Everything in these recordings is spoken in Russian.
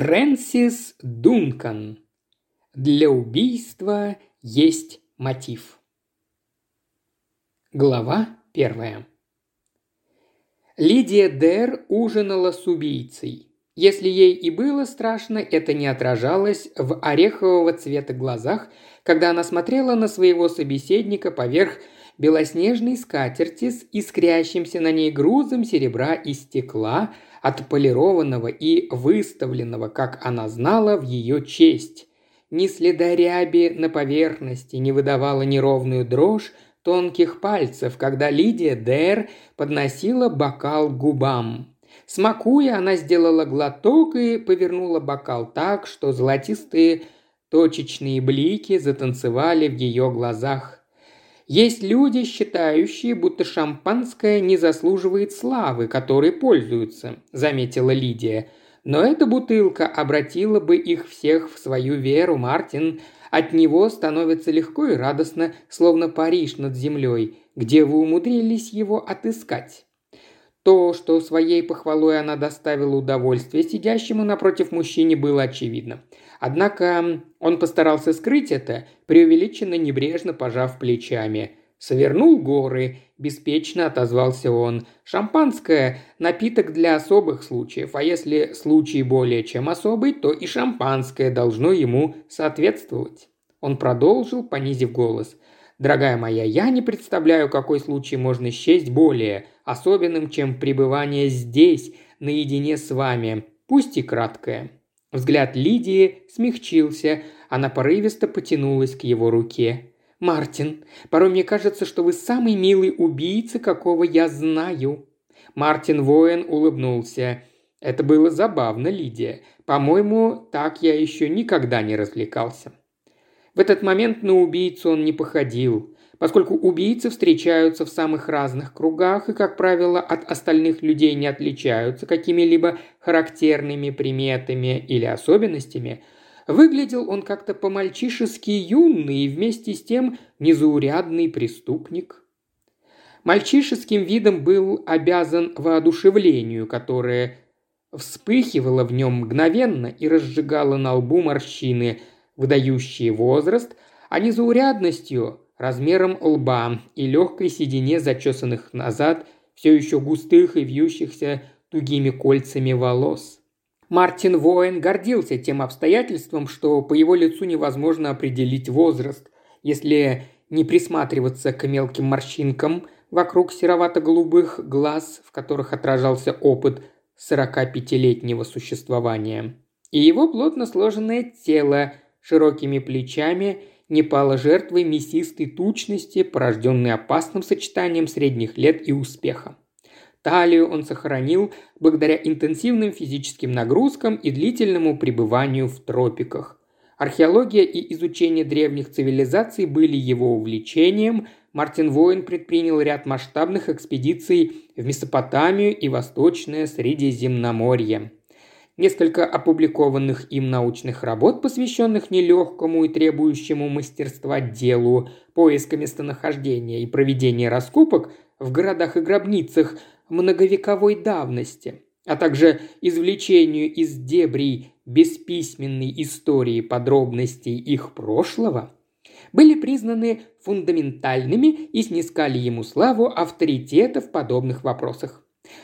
Фрэнсис Дункан. Для убийства есть мотив. Глава 1. Лидия Дэр ужинала с убийцей. Если ей и было страшно, это не отражалось в орехового цвета глазах, когда она смотрела на своего собеседника поверх белоснежной скатерти с искрящимся на ней грузом серебра и стекла, отполированного и выставленного, как она знала, в ее честь. Ни следа ряби на поверхности не выдавала неровную дрожь тонких пальцев, когда Лидия Дэр подносила бокал к губам. Смакуя, она сделала глоток и повернула бокал так, что золотистые точечные блики затанцевали в ее глазах. Есть люди, считающие, будто шампанское не заслуживает славы, которой пользуются, заметила Лидия. Но эта бутылка обратила бы их всех в свою веру, Мартин. От него становится легко и радостно, словно Париж над землей, где вы умудрились его отыскать. То, что своей похвалой она доставила удовольствие сидящему напротив мужчине, было очевидно. Однако он постарался скрыть это, преувеличенно небрежно пожав плечами. «Свернул горы», – беспечно отозвался он. «Шампанское – напиток для особых случаев, а если случай более чем особый, то и шампанское должно ему соответствовать». Он продолжил, понизив голос. «Дорогая моя, я не представляю, какой случай можно счесть более особенным, чем пребывание здесь, наедине с вами, пусть и краткое». Взгляд Лидии смягчился, она порывисто потянулась к его руке. «Мартин, порой мне кажется, что вы самый милый убийца, какого я знаю». Мартин Воин улыбнулся. «Это было забавно, Лидия. По-моему, так я еще никогда не развлекался». В этот момент на убийцу он не походил, поскольку убийцы встречаются в самых разных кругах и, как правило, от остальных людей не отличаются какими-либо характерными приметами или особенностями. Выглядел он как-то по-мальчишески юный и вместе с тем незаурядный преступник. Мальчишеским видом был обязан воодушевлению, которое вспыхивало в нем мгновенно и разжигало на лбу морщины, выдающие возраст, а незаурядностью, размером лба и легкой седине зачесанных назад, все еще густых и вьющихся тугими кольцами волос. Мартин Воин гордился тем обстоятельством, что по его лицу невозможно определить возраст, если не присматриваться к мелким морщинкам вокруг серовато-голубых глаз, в которых отражался опыт 45-летнего существования. И его плотно сложенное тело широкими плечами не пала жертвой мясистой тучности, порожденной опасным сочетанием средних лет и успеха. Талию он сохранил благодаря интенсивным физическим нагрузкам и длительному пребыванию в тропиках. Археология и изучение древних цивилизаций были его увлечением. Мартин Воин предпринял ряд масштабных экспедиций в Месопотамию и Восточное Средиземноморье. Несколько опубликованных им научных работ, посвященных нелегкому и требующему мастерства делу, поиска местонахождения и проведения раскопок в городах и гробницах многовековой давности, а также извлечению из дебрей бесписьменной истории подробностей их прошлого, были признаны фундаментальными и снискали ему славу авторитета в подобных вопросах.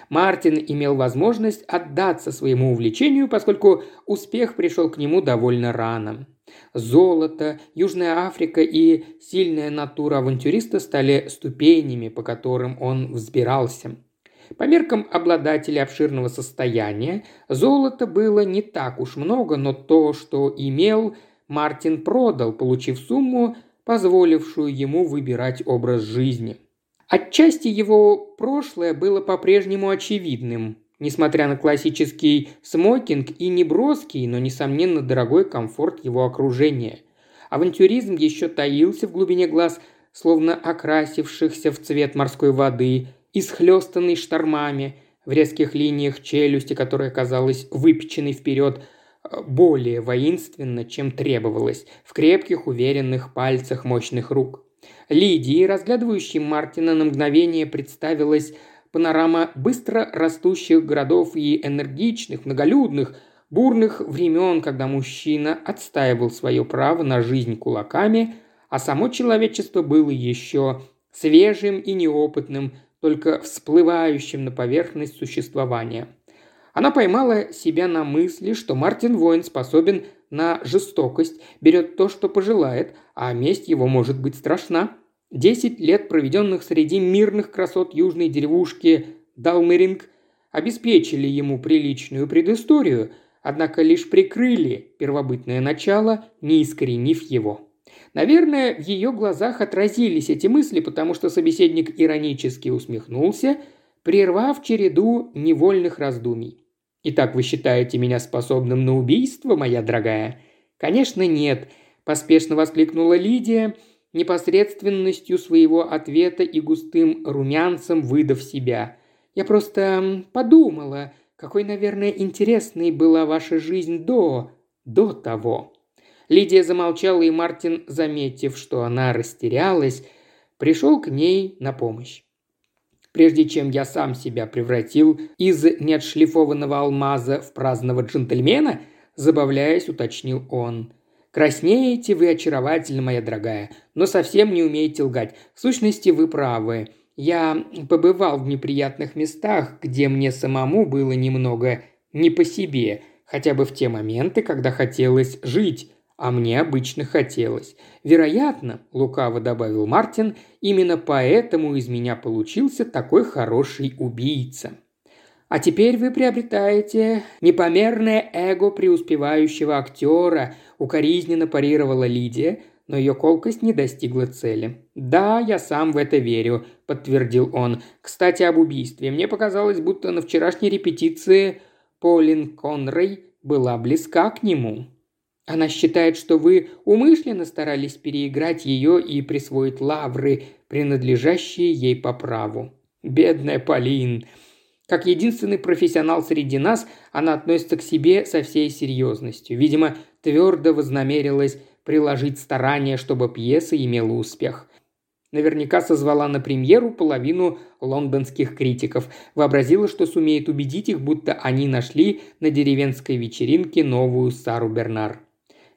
Мартин имел возможность отдаться своему увлечению, поскольку успех пришел к нему довольно рано. Золото, Южная Африка и сильная натура авантюриста стали ступенями, по которым он взбирался. По меркам обладателя обширного состояния, золота было не так уж много, но то, что имел, Мартин продал, получив сумму, позволившую ему выбирать образ жизни. Отчасти его прошлое было по-прежнему очевидным, несмотря на классический смокинг и неброский, но, несомненно, дорогой комфорт его окружения. Авантюризм еще таился в глубине глаз, словно окрасившихся в цвет морской воды, исхлестанный штормами, в резких линиях челюсти, которая казалась выпеченной вперед более воинственно, чем требовалось, в крепких, уверенных пальцах мощных рук. Лидии, разглядывающей Мартина, на мгновение представилась панорама быстро растущих городов и энергичных, многолюдных, бурных времен, когда мужчина отстаивал свое право на жизнь кулаками, а само человечество было еще свежим и неопытным, только всплывающим на поверхность существования. Она поймала себя на мысли, что Мартин Воин способен на жестокость, берет то, что пожелает, а месть его может быть страшна. 10 лет, проведенных среди мирных красот южной деревушки Далмеринг, обеспечили ему приличную предысторию, однако лишь прикрыли первобытное начало, не искоренив его. Наверное, в ее глазах отразились эти мысли, потому что собеседник иронически усмехнулся, прервав череду невольных раздумий. «Итак, вы считаете меня способным на убийство, моя дорогая?» «Конечно, нет», – поспешно воскликнула Лидия, непосредственностью своего ответа и густым румянцем выдав себя. «Я просто подумала, какой, наверное, интересной была ваша жизнь до того». Лидия замолчала, и Мартин, заметив, что она растерялась, пришел к ней на помощь. «Прежде чем я сам себя превратил из неотшлифованного алмаза в праздного джентльмена», забавляясь, уточнил он. «Краснеете вы очаровательно, моя дорогая, но совсем не умеете лгать. В сущности, вы правы. Я побывал в неприятных местах, где мне самому было немного не по себе, хотя бы в те моменты, когда хотелось жить». А мне обычно хотелось. Вероятно, лукаво добавил Мартин, именно поэтому из меня получился такой хороший убийца. А теперь вы приобретаете непомерное эго преуспевающего актера, укоризненно парировала Лидия, но ее колкость не достигла цели. «Да, я сам в это верю», – подтвердил он. «Кстати, об убийстве. Мне показалось, будто на вчерашней репетиции Полин Конрей была близка к нему». «Она считает, что вы умышленно старались переиграть ее и присвоить лавры, принадлежащие ей по праву». «Бедная Полин! Как единственный профессионал среди нас, она относится к себе со всей серьезностью. Видимо, твердо вознамерилась приложить старания, чтобы пьеса имела успех. Наверняка созвала на премьеру половину лондонских критиков. Вообразила, что сумеет убедить их, будто они нашли на деревенской вечеринке новую Сару Бернар».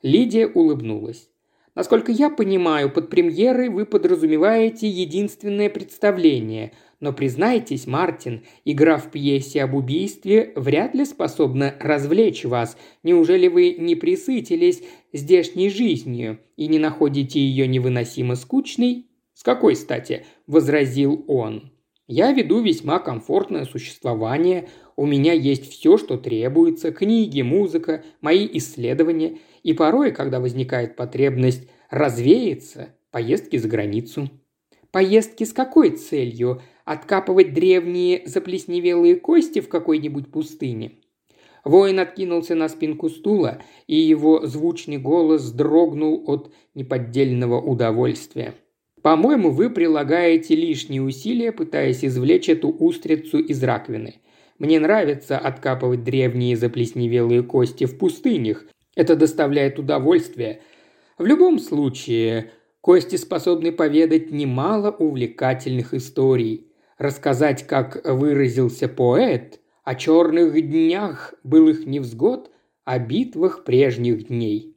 Лидия улыбнулась. «Насколько я понимаю, под премьерой вы подразумеваете единственное представление. Но признайтесь, Мартин, игра в пьесе об убийстве вряд ли способна развлечь вас. Неужели вы не пресытились здешней жизнью и не находите ее невыносимо скучной?» «С какой стати?» – возразил он. «Я веду весьма комфортное существование. У меня есть все, что требуется – книги, музыка, мои исследования. И порой, когда возникает потребность развеяться, поездки за границу». «Поездки с какой целью? Откапывать древние заплесневелые кости в какой-нибудь пустыне?» Воин откинулся на спинку стула, и его звучный голос дрогнул от неподдельного удовольствия. «По-моему, вы прилагаете лишние усилия, пытаясь извлечь эту устрицу из раковины. Мне нравится откапывать древние заплесневелые кости в пустынях. Это доставляет удовольствие. В любом случае, кости способны поведать немало увлекательных историй. Рассказать, как выразился поэт, о черных днях былых невзгод, о битвах прежних дней».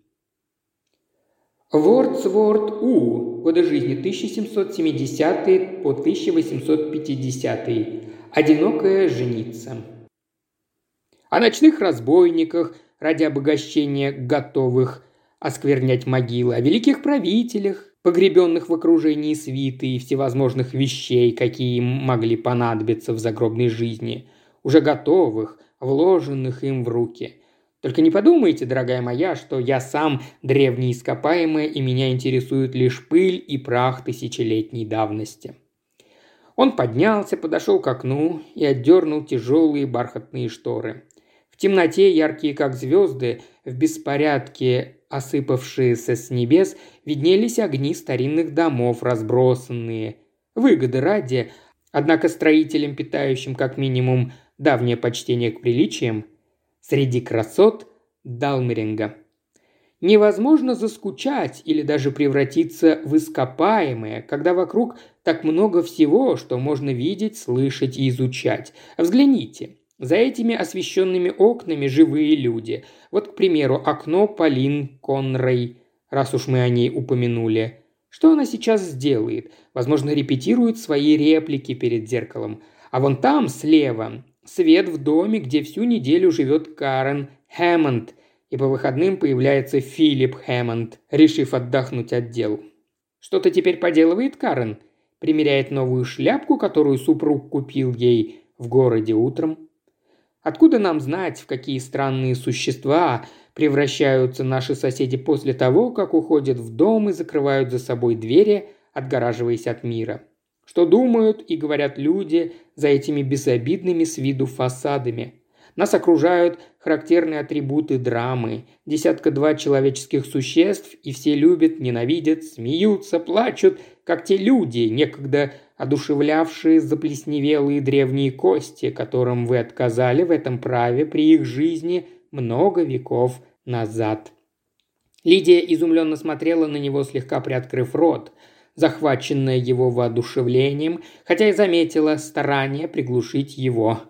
Вордсворт У. Годы жизни 1770 по 1850. Одинокая женица. О ночных разбойниках, ради обогащения готовых осквернять могилы, о великих правителях, погребенных в окружении свиты и всевозможных вещей, какие им могли понадобиться в загробной жизни, уже готовых, вложенных им в руки. Только не подумайте, дорогая моя, что я сам древний ископаемый, и меня интересуют лишь пыль и прах тысячелетней давности. Он поднялся, подошел к окну и отдернул тяжелые бархатные шторы. В темноте, яркие как звезды, в беспорядке осыпавшиеся с небес, виднелись огни старинных домов, разбросанные. Выгоды ради, однако строителям, питающим как минимум давнее почтение к приличиям, среди красот Далмеринга. Невозможно заскучать или даже превратиться в ископаемое, когда вокруг так много всего, что можно видеть, слышать и изучать. Взгляните. За этими освещенными окнами живые люди. Вот, к примеру, окно Полин Конрей, раз уж мы о ней упомянули. Что она сейчас сделает? Возможно, репетирует свои реплики перед зеркалом. А вон там, слева, свет в доме, где всю неделю живет Карен Хэммонд. И по выходным появляется Филип Хэммонд, решив отдохнуть от дел. Что-то теперь поделывает Карен. Примеряет новую шляпку, которую супруг купил ей в городе утром. Откуда нам знать, в какие странные существа превращаются наши соседи после того, как уходят в дом и закрывают за собой двери, отгораживаясь от мира? Что думают и говорят люди за этими безобидными с виду фасадами? Нас окружают характерные атрибуты драмы. 10-2 человеческих существ, и все любят, ненавидят, смеются, плачут, как те люди, некогда одушевлявшие заплесневелые древние кости, которым вы отказали в этом праве при их жизни много веков назад. Лидия изумленно смотрела на него, слегка приоткрыв рот, захваченная его воодушевлением, хотя и заметила старание приглушить его.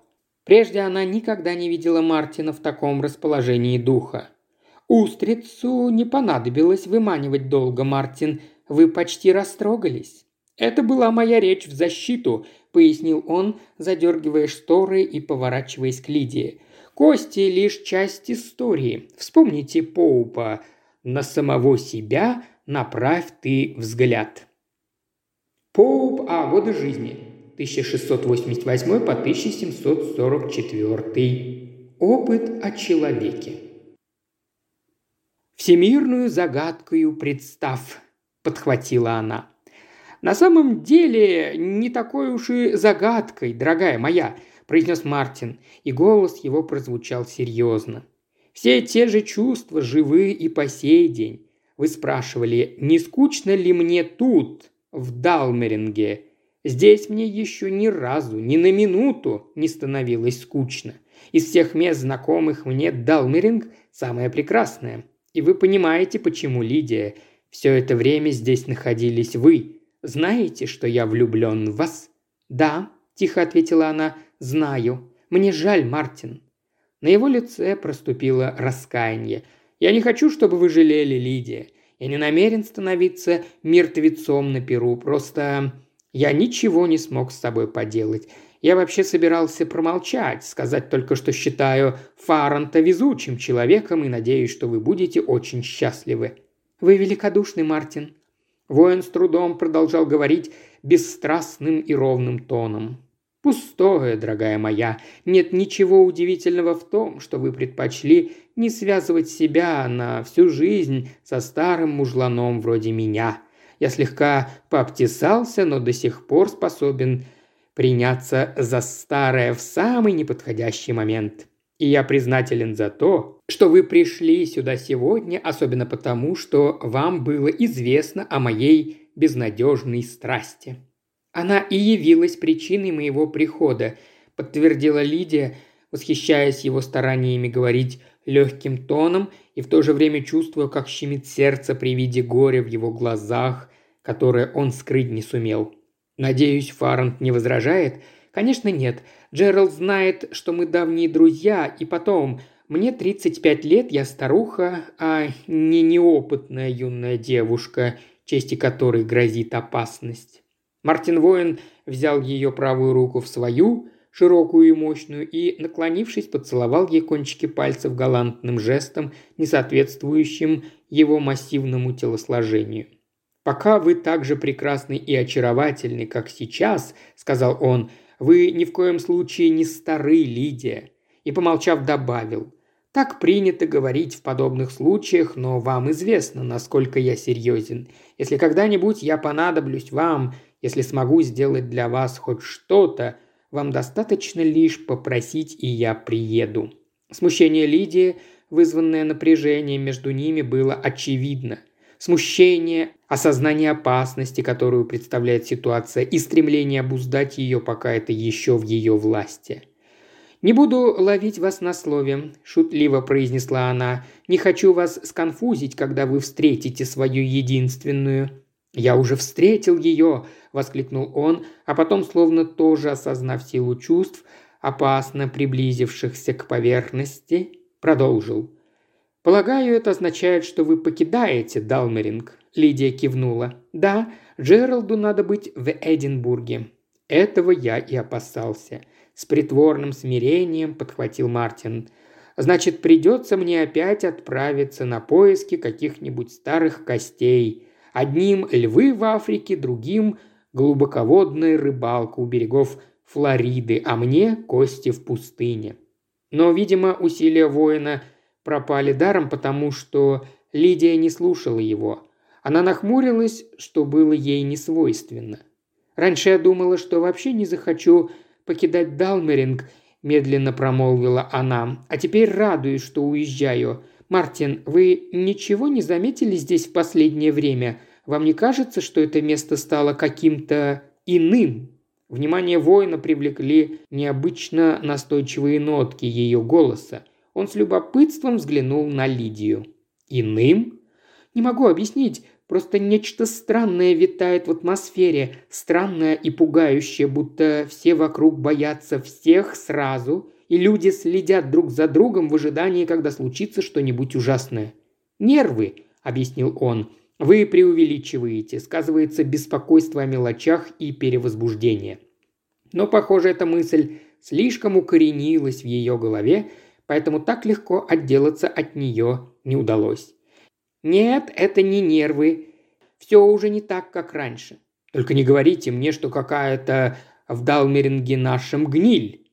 Прежде она никогда не видела Мартина в таком расположении духа. «Устрицу не понадобилось выманивать долго, Мартин. Вы почти растрогались». «Это была моя речь в защиту», — пояснил он, задергивая шторы и поворачиваясь к Лидии. «Кости — лишь часть истории. Вспомните Поупа. На самого себя направь ты взгляд». Поуп о годы жизни. 1688 по 1744. Опыт о человеке. «Всемирную загадкою представ», – подхватила она. «На самом деле не такой уж и загадкой, дорогая моя», – произнес Мартин, и голос его прозвучал серьезно. «Все те же чувства живы и по сей день. Вы спрашивали, не скучно ли мне тут, в Далмеринге? Здесь мне еще ни разу, ни на минуту не становилось скучно. Из всех мест, знакомых мне, Далмеринг самое прекрасное. И вы понимаете, почему, Лидия. Все это время здесь находились вы. Знаете, что я влюблен в вас?» «Да», – тихо ответила она, – «знаю. Мне жаль, Мартин». На его лице проступило раскаяние. «Я не хочу, чтобы вы жалели, Лидия. Я не намерен становиться мертвецом на перу. Просто... Я ничего не смог с собой поделать. Я вообще собирался промолчать, сказать только, что считаю Фаранта везучим человеком и надеюсь, что вы будете очень счастливы». «Вы великодушны, Мартин». Воин с трудом продолжал говорить бесстрастным и ровным тоном. «Пустое, дорогая моя. Нет ничего удивительного в том, что вы предпочли не связывать себя на всю жизнь со старым мужланом вроде меня. Я слегка пообтесался, но до сих пор способен приняться за старое в самый неподходящий момент. И я признателен за то, что вы пришли сюда сегодня, особенно потому, что вам было известно о моей безнадежной страсти». «Она и явилась причиной моего прихода», – подтвердила Лидия, восхищаясь его стараниями говорить легким тоном и в то же время чувствуя, как щемит сердце при виде горя в его глазах, которое он скрыть не сумел. «Надеюсь, Фарант не возражает?» «Конечно нет. Джеральд знает, что мы давние друзья, и потом, мне 35 лет, я старуха, а не неопытная юная девушка, чести которой грозит опасность». Мартин Воин взял ее правую руку в свою, широкую и мощную, и, наклонившись, поцеловал ей кончики пальцев галантным жестом, не соответствующим его массивному телосложению. «Пока вы так же прекрасны и очаровательны, как сейчас, — сказал он, — вы ни в коем случае не стары, Лидия». И, помолчав, добавил: «Так принято говорить в подобных случаях, но вам известно, насколько я серьезен. Если когда-нибудь я понадоблюсь вам, если смогу сделать для вас хоть что-то, вам достаточно лишь попросить, и я приеду». Смущение Лидии, вызванное напряжением между ними, было очевидно. Смущение, осознание опасности, которую представляет ситуация, и стремление обуздать ее, пока это еще в ее власти. «Не буду ловить вас на слове», – шутливо произнесла она. «Не хочу вас сконфузить, когда вы встретите свою единственную». «Я уже встретил ее!» – воскликнул он, а потом, словно тоже осознав силу чувств, опасно приблизившихся к поверхности, продолжил. «Полагаю, это означает, что вы покидаете Далмеринг», – Лидия кивнула. «Да, Джеральду надо быть в Эдинбурге». «Этого я и опасался», – с притворным смирением подхватил Мартин. «Значит, придется мне опять отправиться на поиски каких-нибудь старых костей. Одним львы в Африке, другим глубоководная рыбалка у берегов Флориды, а мне кости в пустыне». Но, видимо, усилия воина пропали даром, потому что Лидия не слушала его. Она нахмурилась, что было ей не свойственно. «Раньше я думала, что вообще не захочу покидать Далмеринг», – медленно промолвила она. «А теперь радуюсь, что уезжаю. Мартин, вы ничего не заметили здесь в последнее время? Вам не кажется, что это место стало каким-то иным?» Внимание воина привлекли необычно настойчивые нотки ее голоса. Он с любопытством взглянул на Лидию. «Иным?» «Не могу объяснить, просто нечто странное витает в атмосфере, странное и пугающее, будто все вокруг боятся всех сразу, и люди следят друг за другом в ожидании, когда случится что-нибудь ужасное». «Нервы», – объяснил он, – «вы преувеличиваете, сказывается беспокойство о мелочах и перевозбуждение». Но, похоже, эта мысль слишком укоренилась в ее голове, поэтому так легко отделаться от нее не удалось. «Нет, это не нервы. Все уже не так, как раньше. Только не говорите мне, что какая-то в Далмеринге нашем гниль».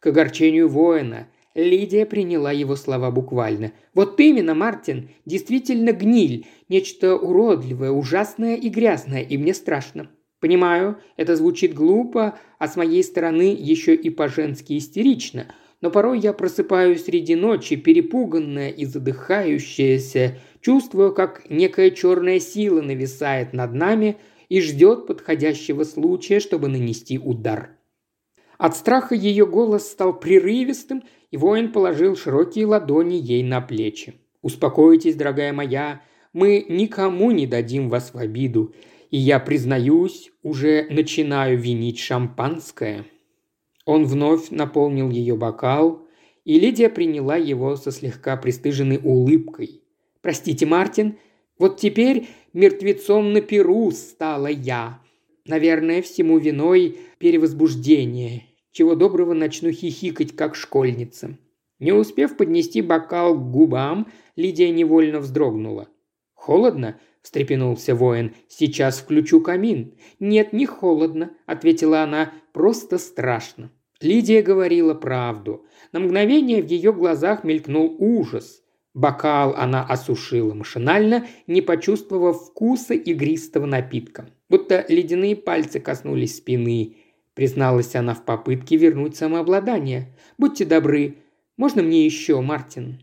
К огорчению воина Лидия приняла его слова буквально. «Вот именно, Мартин, действительно гниль, нечто уродливое, ужасное и грязное, и мне страшно. Понимаю, это звучит глупо, а с моей стороны еще и по-женски истерично, но порой я просыпаюсь среди ночи, перепуганная и задыхающаяся, чувствую, как некая черная сила нависает над нами и ждет подходящего случая, чтобы нанести удар». От страха ее голос стал прерывистым, и воин положил широкие ладони ей на плечи. «Успокойтесь, дорогая моя, мы никому не дадим вас в обиду, и я, признаюсь, уже начинаю винить шампанское». Он вновь наполнил ее бокал, и Лидия приняла его со слегка пристыженной улыбкой. «Простите, Мартин, вот теперь мертвецом на перу стала я. Наверное, всему виной перевозбуждение. Чего доброго начну хихикать, как школьница». Не успев поднести бокал к губам, Лидия невольно вздрогнула. «Холодно?» – встрепенулся воин. «Сейчас включу камин». «Нет, не холодно», – ответила она. «Просто страшно». Лидия говорила правду. На мгновение в ее глазах мелькнул ужас. Бокал она осушила машинально, не почувствовав вкуса игристого напитка. Будто ледяные пальцы коснулись спины. Призналась она в попытке вернуть самообладание. «Будьте добры, можно мне еще, Мартин?»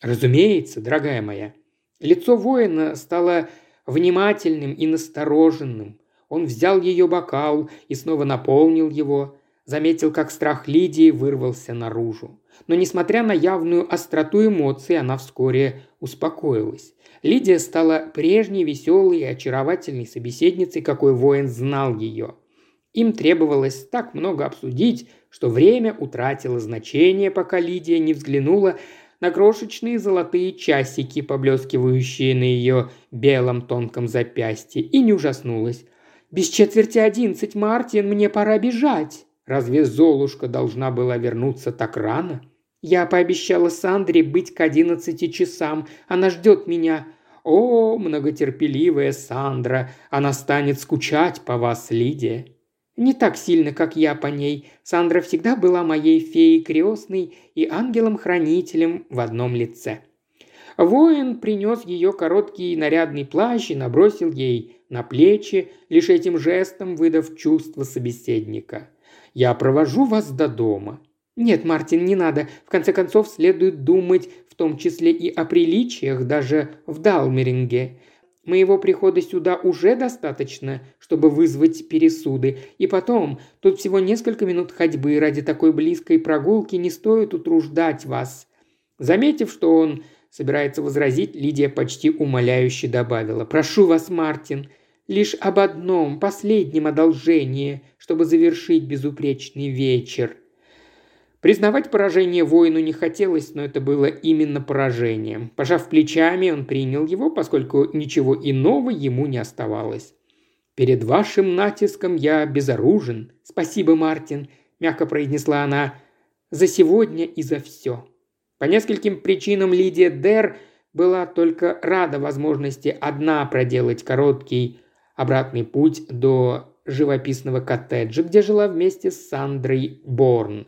«Разумеется, дорогая моя». Лицо воина стало внимательным и настороженным. Он взял ее бокал и снова наполнил его. Заметил, как страх Лидии вырвался наружу. Но, несмотря на явную остроту эмоций, она вскоре успокоилась. Лидия стала прежней веселой и очаровательной собеседницей, какой воин знал ее. Им требовалось так много обсудить, что время утратило значение, пока Лидия не взглянула на крошечные золотые часики, поблескивающие на ее белом тонком запястье, и не ужаснулась. «Без 11:15, Мартин, мне пора бежать!» Разве Золушка должна была вернуться так рано? «Я пообещала Сандре быть к 11 часам. Она ждет меня». «О, многотерпеливая Сандра, она станет скучать по вас, Лидия». «Не так сильно, как я по ней. Сандра всегда была моей феей крестной и ангелом-хранителем в одном лице». Воин принес ее короткий нарядный плащ и набросил ей на плечи, лишь этим жестом выдав чувство собеседника. «Я провожу вас до дома». «Нет, Мартин, не надо. В конце концов, следует думать в том числе и о приличиях даже в Далмеринге. Моего прихода сюда уже достаточно, чтобы вызвать пересуды. И потом, тут всего несколько минут ходьбы, ради такой близкой прогулки не стоит утруждать вас». Заметив, что он собирается возразить, Лидия почти умоляюще добавила: «Прошу вас, Мартин, лишь об одном, последнем одолжении, чтобы завершить безупречный вечер». Признавать поражение воину не хотелось, но это было именно поражением. Пожав плечами, он принял его, поскольку ничего иного ему не оставалось. «Перед вашим натиском я безоружен. Спасибо, Мартин», – мягко произнесла она, – «за сегодня и за все». По нескольким причинам Лидия Дэр была только рада возможности одна проделать короткий обратный путь до живописного коттеджа, где жила вместе с Сандрой Борн.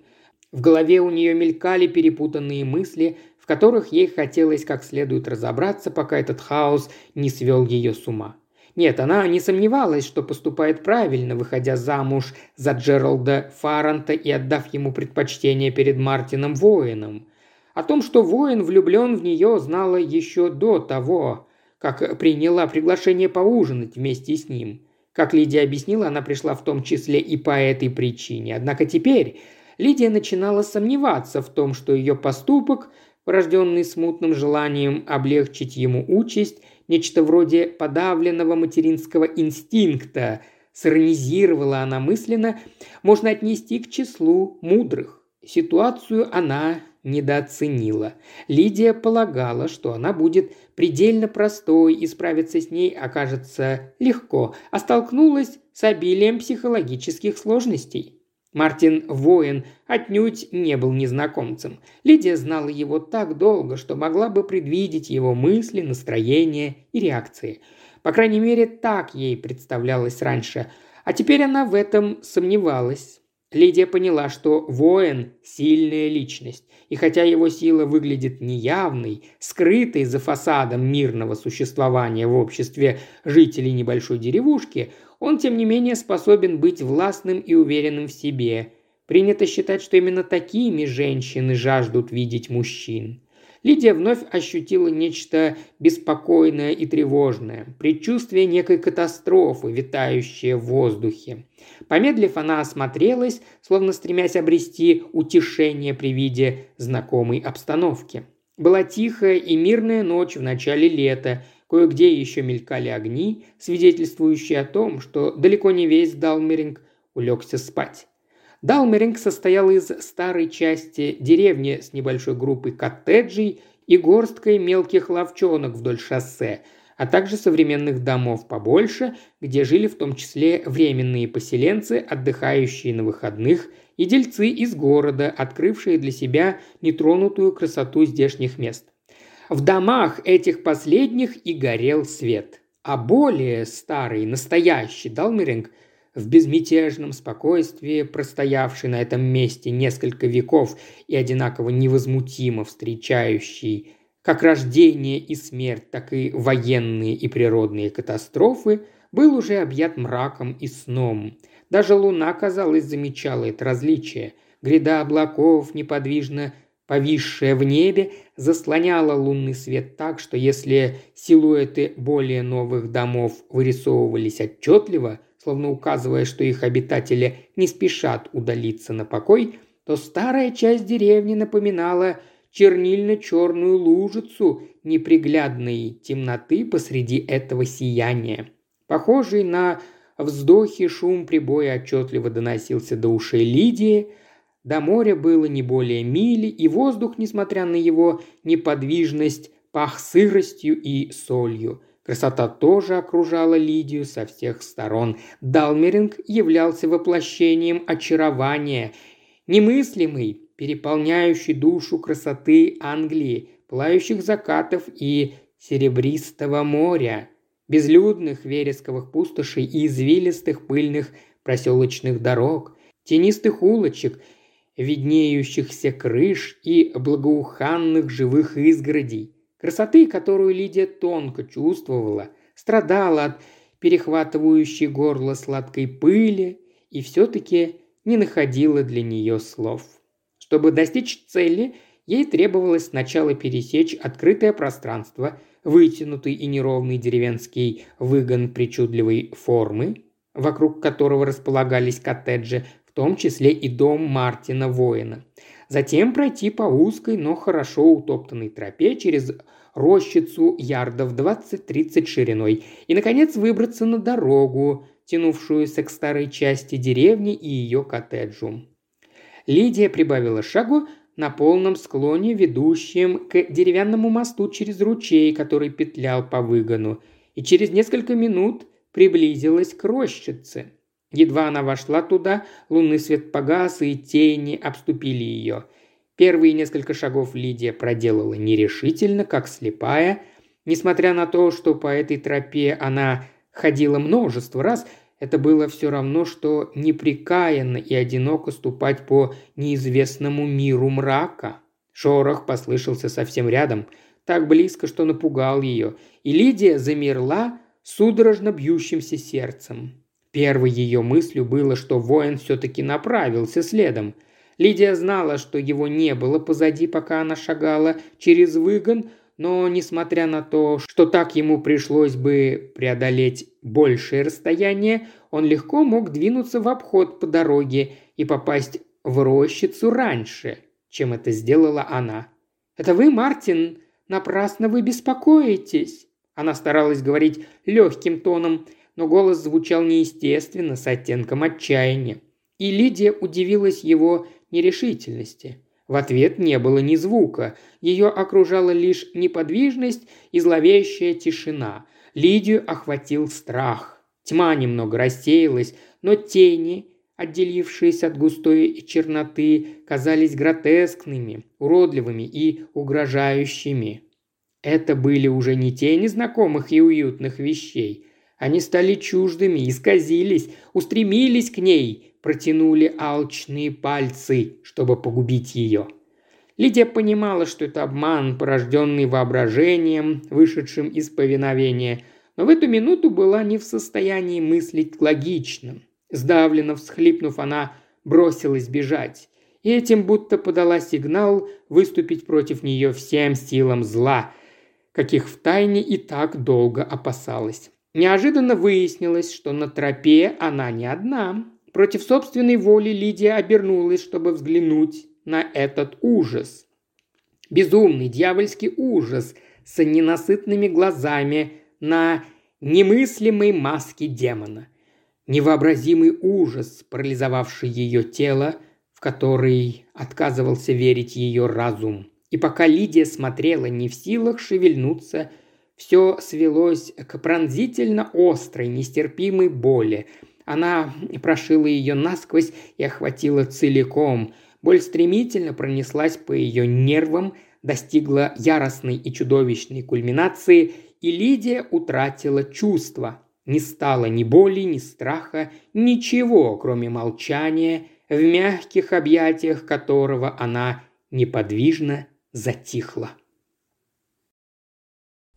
В голове у нее мелькали перепутанные мысли, в которых ей хотелось как следует разобраться, пока этот хаос не свел ее с ума. Нет, она не сомневалась, что поступает правильно, выходя замуж за Джеральда Фаранта и отдав ему предпочтение перед Мартином Воином. О том, что Воин влюблен в нее, знала еще до того, как приняла приглашение поужинать вместе с ним. Как Лидия объяснила, она пришла в том числе и по этой причине. Однако теперь Лидия начинала сомневаться в том, что ее поступок, порожденный смутным желанием облегчить ему участь, нечто вроде подавленного материнского инстинкта, сиронизировала она мысленно, можно отнести к числу мудрых. Ситуацию она недооценила. Лидия полагала, что она будет предельно простой и справиться с ней окажется легко, а столкнулась с обилием психологических сложностей. Мартин Воин отнюдь не был незнакомцем. Лидия знала его так долго, что могла бы предвидеть его мысли, настроение и реакции. По крайней мере, так ей представлялось раньше, а теперь она в этом сомневалась. Лидия поняла, что Воин – сильная личность, и хотя его сила выглядит неявной, скрытой за фасадом мирного существования в обществе жителей небольшой деревушки, он, тем не менее, способен быть властным и уверенным в себе. Принято считать, что именно такими женщины жаждут видеть мужчин. Лидия вновь ощутила нечто беспокойное и тревожное, предчувствие некой катастрофы, витающее в воздухе. Помедлив, она осмотрелась, словно стремясь обрести утешение при виде знакомой обстановки. Была тихая и мирная ночь в начале лета, кое-где еще мелькали огни, свидетельствующие о том, что далеко не весь Далмеринг улегся спать. Далмеринг состоял из старой части деревни с небольшой группой коттеджей и горсткой мелких лавчонок вдоль шоссе, а также современных домов побольше, где жили в том числе временные поселенцы, отдыхающие на выходных, и дельцы из города, открывшие для себя нетронутую красоту здешних мест. В домах этих последних и горел свет, а более старый, настоящий Далмеринг, в безмятежном спокойствии, простоявший на этом месте несколько веков и одинаково невозмутимо встречающий как рождение и смерть, так и военные и природные катастрофы, был уже объят мраком и сном. Даже луна, казалось, замечала это различие. Гряда облаков неподвижно повисшая в небе, заслоняла лунный свет так, что если силуэты более новых домов вырисовывались отчетливо, словно указывая, что их обитатели не спешат удалиться на покой, то старая часть деревни напоминала чернильно-черную лужицу неприглядной темноты посреди этого сияния. Похожий на вздохи шум прибоя отчетливо доносился до ушей Лидии. До моря было не более мили, и воздух, несмотря на его неподвижность, пах сыростью и солью. Красота тоже окружала Лидию со всех сторон. Далмеринг являлся воплощением очарования, немыслимой, переполняющей душу красоты Англии, пылающих закатов и серебристого моря, безлюдных вересковых пустошей и извилистых пыльных проселочных дорог, тенистых улочек, виднеющихся крыш и благоуханных живых изгородей. Красоты, которую Лидия тонко чувствовала, страдала от перехватывающей горло сладкой пыли и все-таки не находила для нее слов. Чтобы достичь цели, ей требовалось сначала пересечь открытое пространство, вытянутый и неровный деревенский выгон причудливой формы, вокруг которого располагались коттеджи, в том числе и дом Мартина Воина. Затем пройти по узкой, но хорошо утоптанной тропе через рощицу ярдов 20-30 шириной и, наконец, выбраться на дорогу, тянувшуюся к старой части деревни и ее коттеджу. Лидия прибавила шагу на полном склоне, ведущем к деревянному мосту через ручей, который петлял по выгону, и через несколько минут приблизилась к рощице. Едва она вошла туда, лунный свет погас, и тени обступили ее. Первые несколько шагов Лидия проделала нерешительно, как слепая. Несмотря на то, что по этой тропе она ходила множество раз, это было все равно, что непрекаянно и одиноко ступать по неизвестному миру мрака. Шорох послышался совсем рядом, так близко, что напугал ее, и Лидия замерла судорожно бьющимся сердцем. Первой ее мыслью было, что воин все-таки направился следом. Лидия знала, что его не было позади, пока она шагала через выгон, но, несмотря на то, что так ему пришлось бы преодолеть большее расстояние, он легко мог двинуться в обход по дороге и попасть в рощицу раньше, чем это сделала она. «Это вы, Мартин? Напрасно вы беспокоитесь!» Она старалась говорить легким тоном, но голос звучал неестественно, с оттенком отчаяния. И Лидия удивилась его нерешительности. В ответ не было ни звука, ее окружала лишь неподвижность и зловещая тишина. Лидию охватил страх. Тьма немного рассеялась, но тени, отделившиеся от густой черноты, казались гротескными, уродливыми и угрожающими. Это были уже не тени знакомых и уютных вещей. Они стали чуждыми, исказились, устремились к ней, протянули алчные пальцы, чтобы погубить ее. Лидия понимала, что это обман, порожденный воображением, вышедшим из повиновения, но в эту минуту была не в состоянии мыслить логично. Сдавленно всхлипнув, она бросилась бежать, и этим будто подала сигнал выступить против нее всем силам зла, каких втайне и так долго опасалась. Неожиданно выяснилось, что на тропе она не одна. Против собственной воли Лидия обернулась, чтобы взглянуть на этот ужас. Безумный дьявольский ужас с ненасытными глазами на немыслимой маске демона. Невообразимый ужас, парализовавший ее тело, в который отказывался верить ее разум. И пока Лидия смотрела, не в силах шевельнуться, все свелось к пронзительно острой, нестерпимой боли. Она прошила ее насквозь и охватила целиком. Боль стремительно пронеслась по ее нервам, достигла яростной и чудовищной кульминации, и Лидия утратила чувства. Не стало ни боли, ни страха, ничего, кроме молчания, в мягких объятиях которого она неподвижно затихла.